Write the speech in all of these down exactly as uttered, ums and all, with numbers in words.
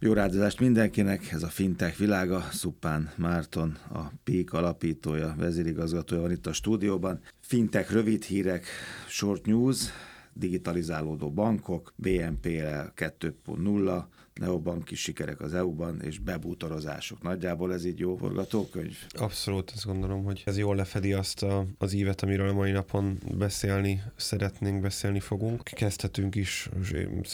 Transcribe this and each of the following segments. Jó rádozást mindenkinek, ez a fintech világa, Suppan Márton, a Peak alapítója, vezérigazgatója van itt a stúdióban. Fintech rövid hírek, short news, digitalizálódó bankok, bé en pé el kettő pont nulla, neobanki sikerek az é u-ban, és bebútorozások. Nagyjából ez így jó forgatókönyv? Abszolút, azt gondolom, hogy ez jól lefedi azt a, az ívet, amiről a mai napon beszélni szeretnénk, beszélni fogunk. Kezdhetünk is,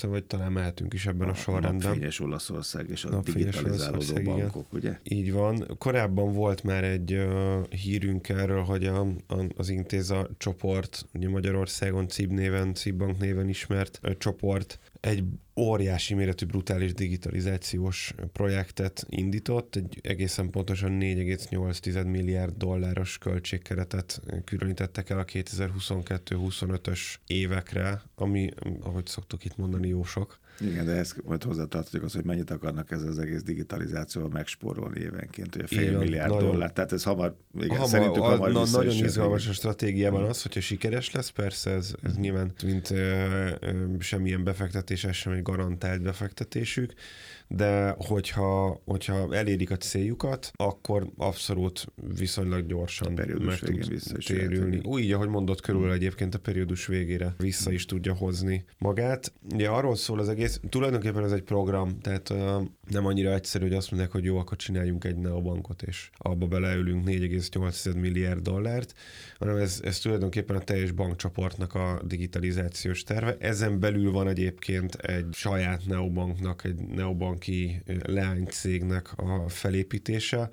vagy talán mehetünk is ebben a, a sorrendben. Napfényes Olaszország és a napfényes digitalizálódó bankok, igen. Ugye? Így van. Korábban volt már egy uh, hírünk erről, hogy a, a, az Intesa csoport, ugye Magyarországon cé i bé néven, cé i bé Bank néven ismert uh, csoport, egy óriási méretű brutális digitalizációs projektet indított, egy egészen pontosan négy egész nyolc milliárd dolláros költségkeretet különítettek el a kétezer-huszonkettő-huszonötös évekre, ami, ahogy szoktuk itt mondani, jó sok. Igen, de ezt majd hozzátartozik az, hogy mennyit akarnak ezzel az egész digitalizációval megspórolni évenként, ugye fél igen, milliárd nagyon, dollár, tehát ez hamar, igen, hamar, szerintük a, hamar vissza. Nagyon izgalmas a stratégiában az, hogyha sikeres lesz, persze ez, ez mm. nyilván, mint ö, ö, semmilyen befektetés, ez sem egy garantált befektetésük, de hogyha, hogyha elérik a céljukat, akkor abszolút viszonylag gyorsan meg tud térülni. Úgy, ahogy mondott, körülbelül mm. egyébként a periódus végére vissza is tudja hozni magát. Ugye arról szól az egész, tulajdonképpen ez egy program, tehát uh, nem annyira egyszerű, hogy azt mondják, hogy jó, akkor csináljunk egy neobankot, és abba beleülünk négy egész nyolc milliárd dollárt, hanem ez, ez tulajdonképpen a teljes bankcsoportnak a digitalizációs terve. Ezen belül van egyébként egy saját neobanknak, egy neobanki leánycégnek a felépítése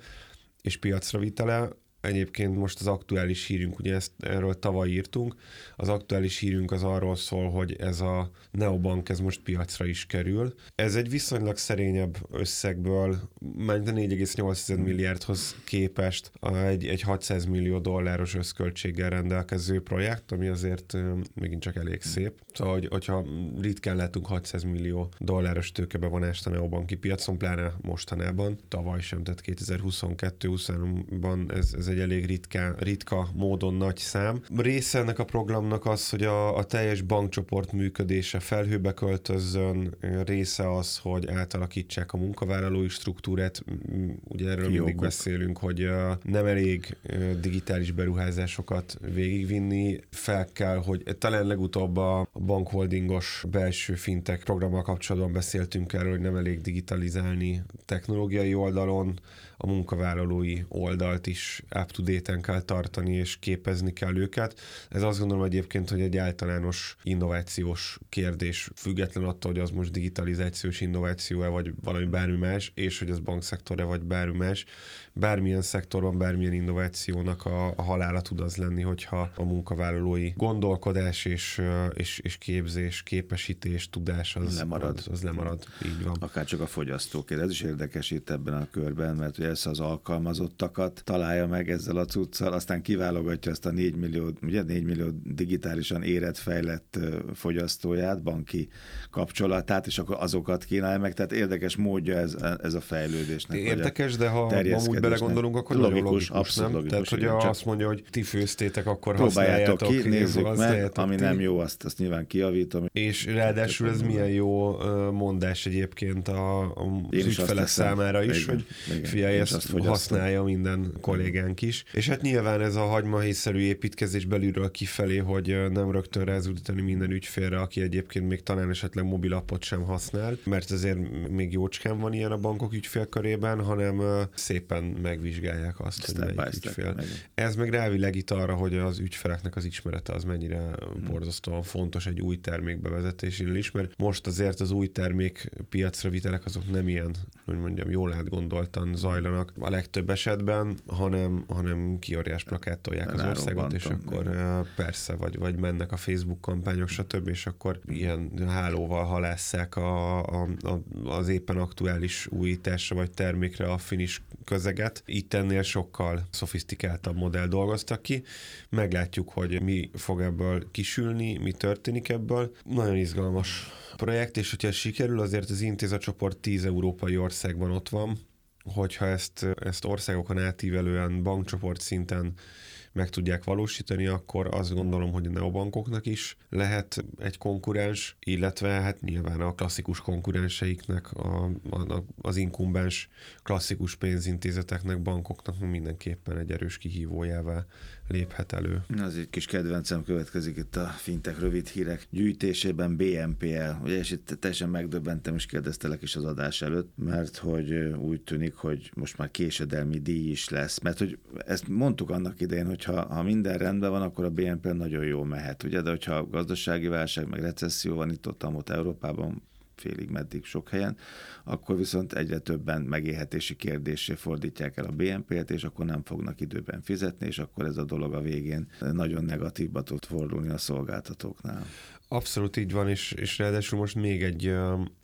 és piacra vitele. Egyébként most az aktuális hírünk, ugye ezt erről tavaly írtunk, az aktuális hírünk az arról szól, hogy ez a neobank, ez most piacra is kerül. Ez egy viszonylag szerényebb összegből, mert a négy egész nyolc milliárdhoz képest egy, egy hatszáz millió dolláros összköltséggel rendelkező projekt, ami azért megint csak elég szép. Szóval, hogy, hogyha ritkán látunk hatszáz millió dolláros tőkebevonást a neobanki piacon, pláne mostanában, tavaly sem, tehát kétezer-huszonkettő-huszonban ez, ez egy elég ritka, ritka módon nagy szám. Része ennek a programnak az, hogy a, a teljes bankcsoport működése felhőbe költözzön, része az, hogy átalakítsák a munkavállalói struktúrát. Ugye erről Fiókuk. mindig beszélünk, hogy nem elég digitális beruházásokat végigvinni, fel kell, hogy talán legutóbb a bankholdingos belső fintech programmal kapcsolatban beszéltünk erről, hogy nem elég digitalizálni technológiai oldalon, a munkavállalói oldalt is up-to-date-en kell tartani, és képezni kell őket. Ez azt gondolom egyébként, hogy egy általános innovációs kérdés, független attól, hogy az most digitalizációs innováció-e, vagy valami bármi más, és hogy az bankszektor-e, vagy bármi más. Bármilyen szektorban, bármilyen innovációnak a, a halála tud az lenni, hogyha a munkavállalói gondolkodás és, és, és képzés, képesítés, tudás az lemarad. Az, az lemarad. Így van. Akár csak a fogyasztókért. Ez is érdekes itt ebben a körben, mert ugye ezt az alkalmazottakat találja meg ezzel a cuccal, aztán kiválogatja azt a négy millió, ugye négy millió digitálisan érett, fejlett fogyasztóját, banki kapcsolatát, és akkor azokat kínálja meg. Tehát érdekes módja ez, ez a fejlődésnek. Érdekes, de ha amúgy belegondolunk, akkor logikus, nagyon logikus, abszolút nem? Logikus, tehát, hogy azt mondja, hogy ti főztétek, akkor használjátok. Próbáljátok ki, nézzük meg, ami ti. Nem jó, azt, azt nyilván kijavítom. És ráadásul ez milyen jó mondás egyébként a ügyfelek számára is, hogy figyelj, ezt használja minden kollégánk is. És hát nyilván ez a hagymahészerű építkezés belülről kifelé, hogy nem rögtön rázulítani minden ügyfélre, aki egyébként még talán esetleg mobilappot sem használ, mert azért még jócskán van ilyen a bankok ügyfélkörében, hanem szép megvizsgálják azt, Step hogy melyik ügyfél. Meg. Ez meg rávilegít arra, hogy az ügyfeleknek az ismerete az mennyire hmm. borzasztóan fontos egy új termék bevezetésénél is, mert most azért az új termék piacra vitelek azok nem ilyen, hogy mondjam, jól átgondoltan zajlanak a legtöbb esetben, hanem, hanem kiorjás plakáttolják az országot, és akkor de. persze, vagy, vagy mennek a Facebook kampányok, stb., és akkor ilyen hálóval halásszák a, a, a, az éppen aktuális újításra, vagy termékre a finish közeget. Itt ennél sokkal szofisztikáltabb modell dolgoztak ki. Meglátjuk, hogy mi fog ebből kisülni, mi történik ebből. Nagyon izgalmas projekt, és hogyha sikerül, azért az Intesa csoport tíz európai országban ott van, hogyha ezt, ezt országokon átívelően bankcsoport szinten meg tudják valósítani, akkor azt gondolom, hogy a neobankoknak is lehet egy konkurens, illetve hát nyilván a klasszikus konkurenseiknek, a, a, az inkumbens klasszikus pénzintézeteknek, bankoknak mindenképpen egy erős kihívójává léphet elő. Az egy kis kedvencem következik itt a fintech rövid hírek gyűjtésében, bé en pé el. Ugye, és itt teljesen megdöbbentem, és kérdeztelek is az adás előtt, mert hogy úgy tűnik, hogy most már késedelmi díj is lesz, mert hogy ezt mondtuk annak idején, hogy ha, ha minden rendben van, akkor a bé en pé el nagyon jól mehet, ugye, de hogyha gazdasági válság, meg recesszió van itt ott, ott Európában, félig meddig sok helyen, akkor viszont egyre többen megélhetési kérdéssé fordítják el a bé en pé el-t, és akkor nem fognak időben fizetni, és akkor ez a dolog a végén nagyon negatívba tud fordulni a szolgáltatóknál. Abszolút így van, és, és ráadásul most még egy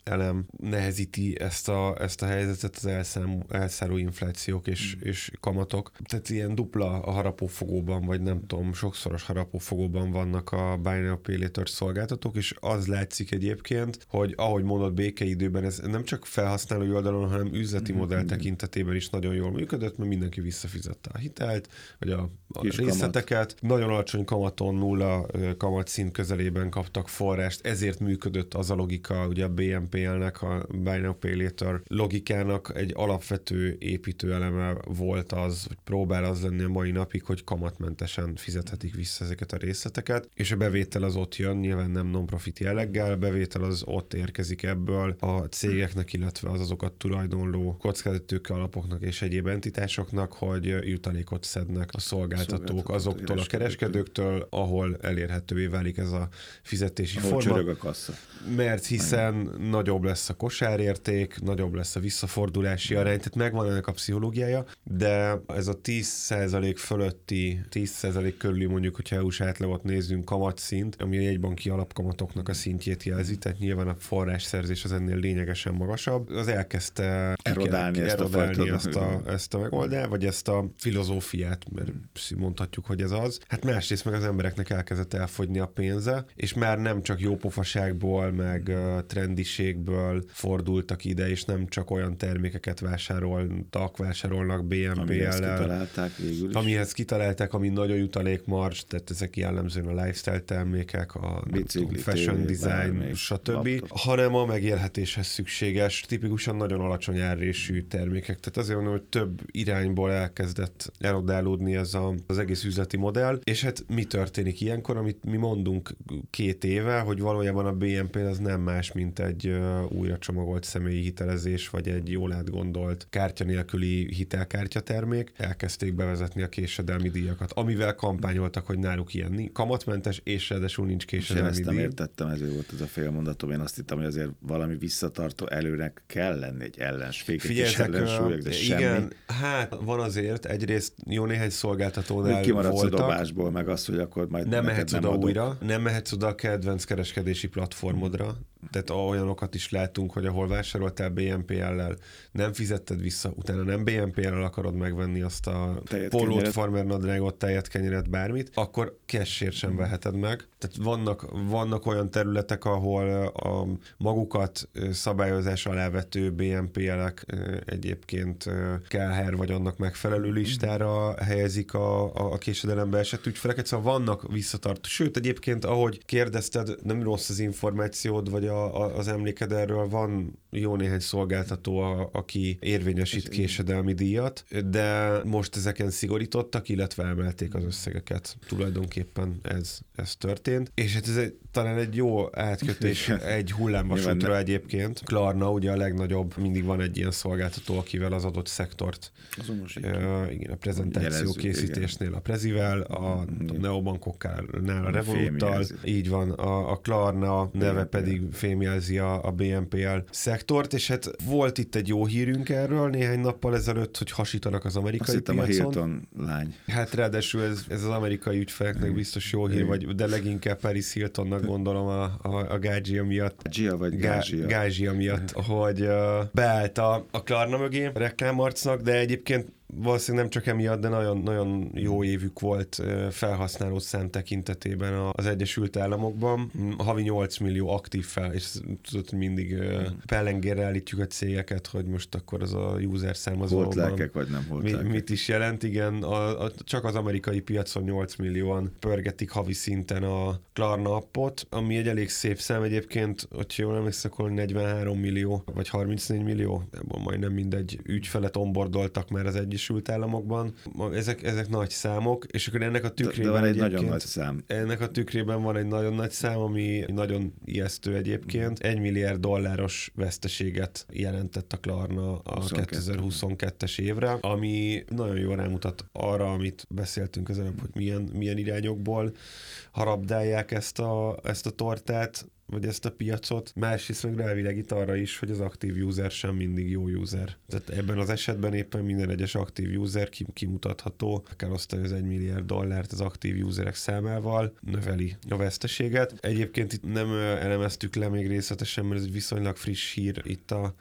elem nehezíti ezt a, ezt a helyzetet, az elszám, elszáró inflációk és, mm. és kamatok. Tehát ilyen dupla a harapófogóban, vagy nem tudom, sokszoros harapófogóban vannak a Buy Now Pay Later szolgáltatók, és az látszik egyébként, hogy ahogy mondott, békeidőben ez nem csak felhasználói oldalon, hanem üzleti mm. modell tekintetében is nagyon jól működött, mert mindenki visszafizette a hitelt, vagy a, a részleteket. Kamat. Nagyon alacsony kamaton, nulla kamatszint közelében kapta forrást, ezért működött az a logika, ugye a bé en pé el-nek, a Buy Now Pay Later logikának egy alapvető építőeleme volt az, hogy próbál az lenni a mai napig, hogy kamatmentesen fizethetik vissza ezeket a részleteket, és a bevétel az ott jön, nyilván nem non-profit jelleggel, a bevétel az ott érkezik ebből a cégeknek, illetve az azokat tulajdonló kockázatőke alapoknak és egyéb entitásoknak, hogy jutalékot szednek a szolgáltatók, szolgáltatók azoktól a kereskedőktől, ahol elérhetővé válik ez a fizetés. Forma, a mert hiszen Aján. nagyobb lesz a kosárérték, nagyobb lesz a visszafordulási arány, tehát megvan ennek a pszichológiája, de ez a tíz százalék fölötti, tíz százalék körüli, mondjuk, hogyha é u-s átlagot nézzünk, kamatszint, ami a jegybanki alapkamatoknak a szintjét jelzi, tehát nyilván a forrásszerzés az ennél lényegesen magasabb, az elkezdte erodálni ezt, ezt, ezt a megoldást, vagy ezt a filozófiát, mert mondhatjuk, hogy ez az. Hát másrészt meg az embereknek elkezdett elfogyni a pénze, és már Már nem csak jópofaságból, meg trendiségből fordultak ide, és nem csak olyan termékeket vásároltak, vásárolnak bé en pé el-lel, amihez kitalálták, ami nagyon jutalékmarcs, tehát ezek jellemzően a lifestyle termékek, a bicikli, fashion design, stb., hanem a megélhetéshez szükséges, tipikusan nagyon alacsony árrésű termékek. Tehát azért mondom, hogy több irányból elkezdett erodálódni ez a, az egész üzleti modell, és hát mi történik ilyenkor, amit mi mondunk két éve, hogy valójában a bé en pé az nem más, mint egy újra csomagolt személyi hitelezés, vagy egy jól átgondolt kártya nélküli hitelkártyatermék. Elkezdték bevezetni a késedelmi díjakat, amivel kampányoltak, hogy náluk ilyen kamatmentes, és ráadásul nincs késedelmi díj. Én ezt nem értettem, ezért volt ez a fél mondatom. Én azt hittem, hogy azért valami visszatartó előnek kell lenni, egy ellensfék, egy kis ellensúlyok, de semmi. Igen, hát van azért, egyrészt jó néhány szolgáltatónál voltak. Kimaradsz a dobásból, meg az, hogy akkor majd nem mehetsz oda újra, nem mehetsz oda a kedvenc kereskedési platformodra, tehát olyanokat is látunk, hogy ahol vásároltál bé en pé el-lel, nem fizetted vissza, utána nem bé en pé el-lel akarod megvenni azt a pólót, farmer nadrágot, tejet, kenyeret, bármit, akkor cashért sem veheted meg. Tehát vannak, vannak olyan területek, ahol a magukat szabályozás alá vető bé en pé el-ek egyébként ká há er vagy annak megfelelő listára helyezik a, a késedelembe esett ügyfeleket, szóval vannak visszatartó. Sőt, egyébként, ahogy kérdezted, nem rossz az információd, vagy a, a, az emléked erről, van jó néhány szolgáltató, a, aki érvényesít késedelmi díjat, de most ezeken szigorítottak, illetve emelték az összegeket. Tulajdonképpen ez, ez történt. És hát ez egy, talán egy jó átkötés egy hullámvasútra egyébként. Klarna ugye a legnagyobb, mindig van egy ilyen szolgáltató, akivel az adott szektort uh, igen, a prezentáció készítésnél a Prezivel, a neobankoknál a Revoluttal, így van, a, a Klarna neve pedig fémjelzi a, a bé en pé el szektort, és hát volt itt egy jó hírünk erről néhány nappal ezelőtt, hogy hasítanak az amerikai Azt piacon. Azt hittem a Hilton lány. Hát ráadásul ez, ez az amerikai ügyfeleknek biztos jó hír, vagy, de leginkább Paris Hiltonnak gondolom a, a, a gázsia miatt. Gia vagy gázsia. Gázsia miatt, hogy uh, beállt a, a Klarna mögé reklámarcnak, de egyébként valószínűleg nem csak emiatt, de nagyon, nagyon jó évük volt felhasználó szám tekintetében az Egyesült Államokban. Havi nyolc millió aktív fel, és tudod, mindig pellengérre állítjuk a cégeket, hogy most akkor az a user szám az volt lelkek, vagy nem volt lelkek. Mit is jelent, igen. A, a, csak az amerikai piacon nyolc millióan pörgetik havi szinten a Klarna appot, ami egy elég szép szám egyébként, hogyha jól emlékszem, akkor negyvenhárom millió, vagy harmincnégy millió, ebből majdnem mindegy ügyfelet onboardoltak már az Egyesült Államokban. Ezek, ezek nagy számok, és akkor ennek a tükrében de van egy nagyon nagy szám. Ennek a tükrében van egy nagyon nagy szám, ami nagyon ijesztő egyébként. Egy milliárd dolláros veszteséget jelentett a Klarna a kétezer-huszonkettes évre, ami nagyon jól rámutat arra, amit beszéltünk az előbb, hogy milyen, milyen irányokból harabdálják ezt a, ezt a tortát, vagy ezt a piacot. Másrészt meg rávilegít arra is, hogy az aktív user sem mindig jó user. Tehát ebben az esetben éppen minden egyes aktív user kimutatható, akár osztani az egy milliárd dollárt az aktív userek számával, növeli a veszteséget. Egyébként itt nem elemeztük le még részletesen, mert ez egy viszonylag friss hír itt a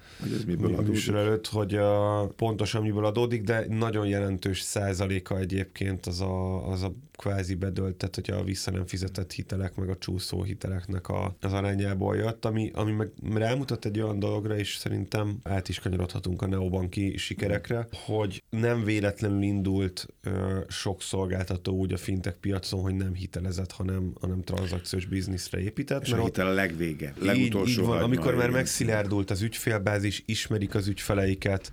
műsor előtt, hogy a, pontosan miből adódik, de nagyon jelentős százaléka egyébként az a, az a kvázi bedöltet, hogy a vissza nem fizetett hitelek, meg a csúszó hiteleknek a, az arányából jött, ami, ami meg rámutat egy olyan dologra, és szerintem át is kanyarodhatunk a neobanki sikerekre, hogy nem véletlenül indult ö, sok szolgáltató úgy a fintech piacon, hogy nem hitelezett, hanem, hanem tranzakciós bizniszre épített. És mert a hitel a legvége, legutolsó. Így, így van, amikor már megszilárdult az ügyfélbázis, ismerik az ügyfeleiket,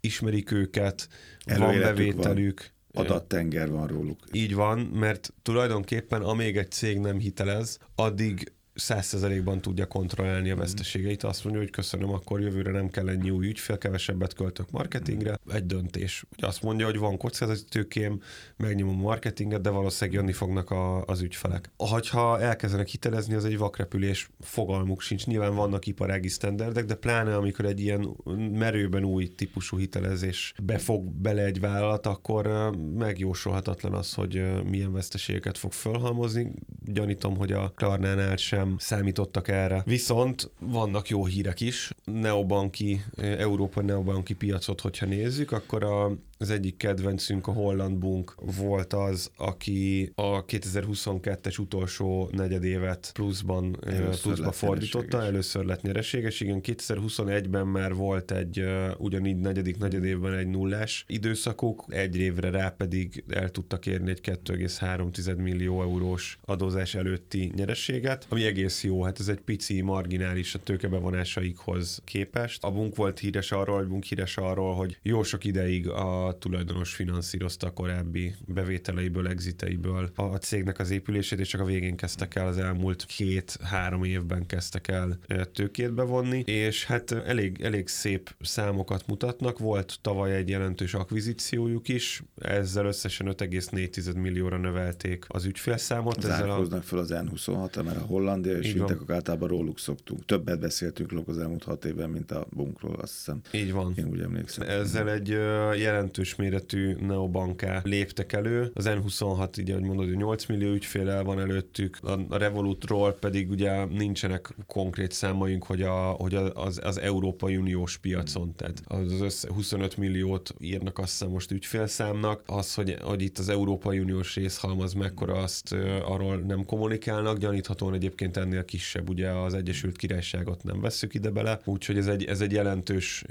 ismerik őket, van bevételük. Adattenger van róluk. Így van, mert tulajdonképpen amíg egy cég nem hitelez, addig száz százalékban tudja kontrollálni a veszteségeit. Azt mondja, hogy köszönöm, akkor jövőre nem kell ennyi új ügyfél, kevesebbet költök marketingre. Egy döntés. Ugye azt mondja, hogy van kockázati tőkém, megnyomom a marketinget, de valószínűleg jönni fognak a, az ügyfelek. Ha elkezdenek hitelezni, az egy vakrepülés, fogalmuk sincs. Nyilván vannak iparági sztenderdek, de pláne amikor egy ilyen merőben új típusú hitelezés befog bele egy vállalat, akkor megjósolhatatlan az, hogy milyen veszteségeket fog fölhalmozni. Gyanítom, hogy a Klarnánál sem számítottak erre. Viszont vannak jó hírek is. Neobanki, Európa neobanki piacot, hogyha nézzük, akkor a, az egyik kedvencünk, a holland bunq volt az, aki a kétezer-huszonkettes utolsó negyedévet pluszban, pluszba fordította. Először lett nyereséges. Igen, kétezer-huszonegyben már volt egy ugyanígy negyedik negyedévben egy nullás időszakuk, egy évre rá pedig el tudtak érni egy kettő egész három millió eurós adózás előtti nyereséget, ami egész jó, hát ez egy pici, marginális a tőkebevonásaikhoz képest. A bunq volt híres arról, a bunq híres arról, hogy jó sok ideig a tulajdonos finanszírozta a korábbi bevételeiből, exiteiből a cégnek az épülését, és csak a végén kezdtek el, az elmúlt két-három évben kezdtek el tőkét bevonni, és hát elég, elég szép számokat mutatnak. Volt tavaly egy jelentős akvizíciójuk is, ezzel összesen öt egész négy millióra növelték az ügyfélszámot. Zárkóznak fel az en huszonhatra, mert a Hollandia és fintekok általában róluk szoktunk. Többet beszéltünk az elmúlt hat évben, mint a bunkról, azt hiszem. Így van. Én úgy emlékszem. Ezzel egy jelentős méretű neobanká léptek elő. Az en huszonhat, ugye, hogy mondod, nyolc millió ügyfélel van előttük, a Revolutról pedig ugye nincsenek konkrét számaink, hogy, a, hogy az, az Európai Uniós piacon, tehát az össze huszonöt milliót írnak azt hiszem most ügyfélszámnak. Az, hogy, hogy itt az Európai Uniós részhalmaz mekkora, azt arról nem kommunikálnak, gyaníthatóan egyébként ennél kisebb, ugye az Egyesült Királyságot nem vesszük ide bele, úgyhogy ez egy, ez egy jelentős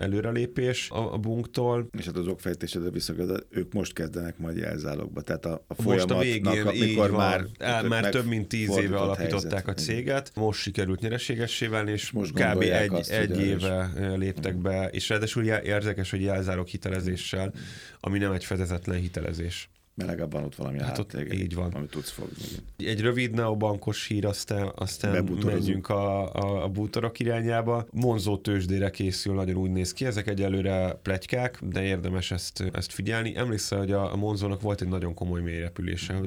előrelépés a, a bunktól. És hát az okfejtésedre visszakadod, ők most kezdenek majd jelzálogba, tehát a, a folyamatnak, most a végén, amikor már, á, már több mint tíz éve alapították helyzet. A céget, most sikerült nyereségessé válni, és most kb. Egy, azt, egy éve is léptek be, és ráadásul érdekes, hogy jelzálog hitelezéssel, ami nem egy fedezetlen hitelezés. Mert legalább ott valami hát háttég, amit tudsz fogni. Egy rövid neobankos hír, aztán, aztán megyünk a, a, a bútorok irányába. Monzo tőzsdére készül, nagyon úgy néz ki. Ezek egyelőre pletykák, de érdemes ezt, ezt figyelni. Emlékszel, hogy a, a Monzónak volt egy nagyon komoly mélyrepülése.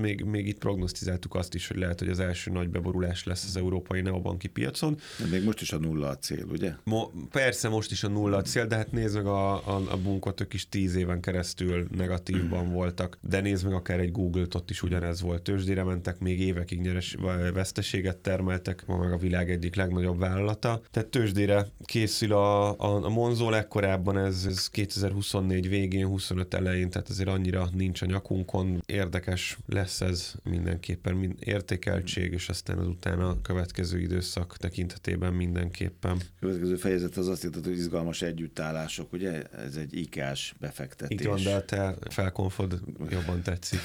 Még, még itt prognosztizáltuk azt is, hogy lehet, hogy az első nagy beborulás lesz az európai neobanki piacon. De még most is a nulla a cél, ugye? Mo, persze most is a nulla a cél, de hát nézd meg a, a, a bunkot, ők is tíz éven keresztül negatívban voltak. voltak, de nézd meg akár egy Google-t, ott is ugyanez volt. Tőzsdére mentek, még évekig nyeres veszteséget termeltek, ma meg a világ egyik legnagyobb vállalata. Tehát tőzsdére készül a, a, a Monzo legkorábban, ez, ez kétezer-huszonnégy végén, huszonöt elején, tehát azért annyira nincs a nyakunkon. Érdekes lesz ez mindenképpen, mind értékeltség, és aztán az utána a következő időszak tekintetében mindenképpen. A következő fejezet az azt jelenti, hogy izgalmas együttállások, ugye? Ez egy ikás befektetés. Itt van, de te felkonfod jobban tetszik.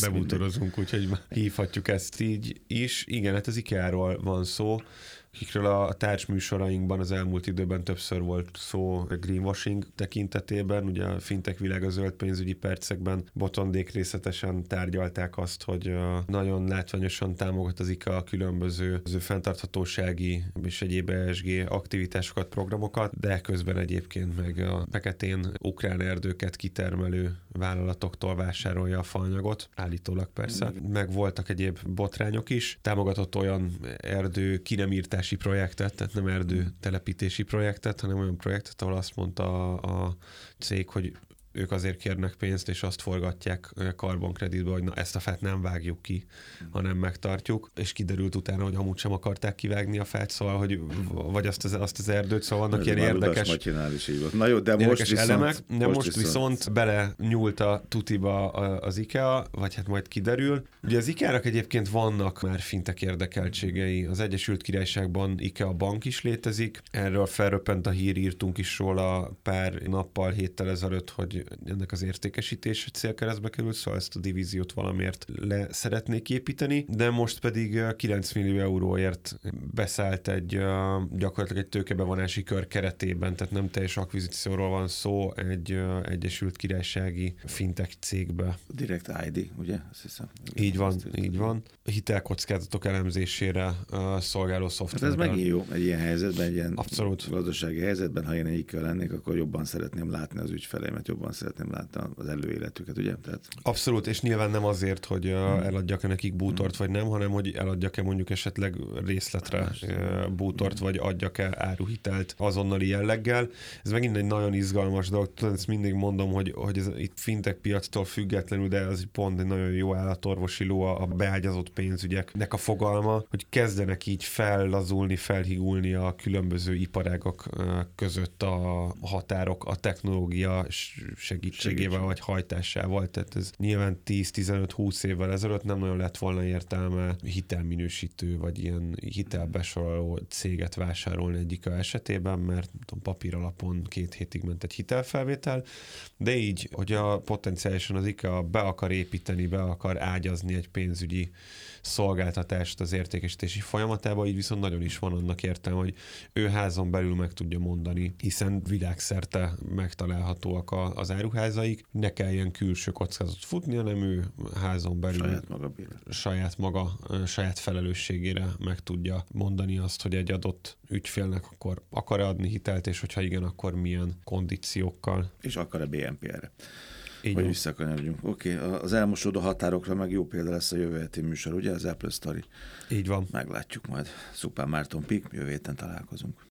Bebútorozunk, úgyhogy hívhatjuk ezt így is. Igen, hát az IKEA-ról van szó, akikről a tárgyműsorainkban az elmúlt időben többször volt szó greenwashing tekintetében, ugye a fintek világ a zöld pénzügyi percekben botondék részletesen tárgyalták azt, hogy nagyon látványosan támogat az IKEA különböző az ő fenntarthatósági és egyéb E S G aktivitásokat, programokat, de közben egyébként meg a feketén ukrán erdőket kitermelő vállalatoktól vásárolja a faanyagot, állítólag persze. Meg voltak egyéb botrányok is, támogatott olyan erdő ki nem írt projektet, tehát nem erdő telepítési projektet, hanem olyan projektet, ahol azt mondta a, a cég, hogy ők azért kérnek pénzt, és azt forgatják karbonkreditbe, hogy na, ezt a fát nem vágjuk ki, hanem megtartjuk, és kiderült utána, hogy amúgy sem akarták kivágni a fát, szóval, hogy vagy azt az, azt az erdőt, szóval vannak ilyen érdekes, na jó, de most viszont, elemek, de most, most viszont, viszont bele nyúlt a tutiba az IKEA, vagy hát majd kiderül. Ugye az IKEA-nak egyébként vannak már fintek érdekeltségei, az Egyesült Királyságban IKEA Bank is létezik, erről felröppent a hír, írtunk is róla pár nappal, héttel ezelőtt, hogy ennek az értékesítés célkeresztbe került, szóval ezt a divíziót valamiért le szeretnék építeni, de most pedig kilenc millió euróért beszállt egy gyakorlatilag egy tőkebevonási kör keretében, tehát nem teljes akvizícióról van szó, egy Egyesült Királysági fintech cégbe. Direkt I D, ugye? Azt hiszem. Így van, így van. Hitelkockázatok elemzésére szolgáló szoftver. Hát ez megint jó egy ilyen helyzetben, egy ilyen abszolút gazdasági helyzetben, ha én ikkel lennék, akkor jobban szeretném látni az ügyfeleimet, jobban szeretném látni az előéletüket, ugye? Tehát... Abszolút, és nyilván nem azért, hogy eladjak-e nekik bútort, vagy nem, hanem hogy eladjak-e mondjuk esetleg részletre bútort, vagy adjak-e áruhitelt azonnali jelleggel. Ez megint egy nagyon izgalmas dolog, tudom, ezt mindig mondom, hogy, hogy ez itt fintech piactól függetlenül, de ez pont egy nagyon jó állatorvosi ló a beágyazott pénzügyeknek a fogalma, hogy kezdenek így fellazulni, felhigulni a különböző iparágok között a határok, a technológia segítségével vagy hajtásával, tehát ez nyilván tíz-tizenöt-húsz évvel ezelőtt nem nagyon lett volna értelme hitelminősítő vagy ilyen hitelbesoroló céget vásárolni egyik a esetében, mert tudom, papír alapon két hétig ment egy hitelfelvétel, de így, hogy a potenciálisan az IKEA be akar építeni, be akar ágyazni egy pénzügyi szolgáltatást az értékesítési folyamatában, így viszont nagyon is van annak értelme, hogy ő házon belül meg tudja mondani, hiszen világszerte megtalálhatóak a, az áruházaik, ne kelljen külső kockázatot futni, hanem ő házon belül saját maga, saját, maga, saját felelősségére meg tudja mondani azt, hogy egy adott ügyfélnek akkor akar adni hitelt, és hogyha igen, akkor milyen kondíciókkal. És akar a bé en pé el-re. Így hogy visszakanyarodjunk. Oké, okay. Az elmosódó határokra meg jó példa lesz a jövő heti műsor, ugye? Az Apple Story. Így van. Meglátjuk majd. Suppan Márton Peak, jövő héten találkozunk.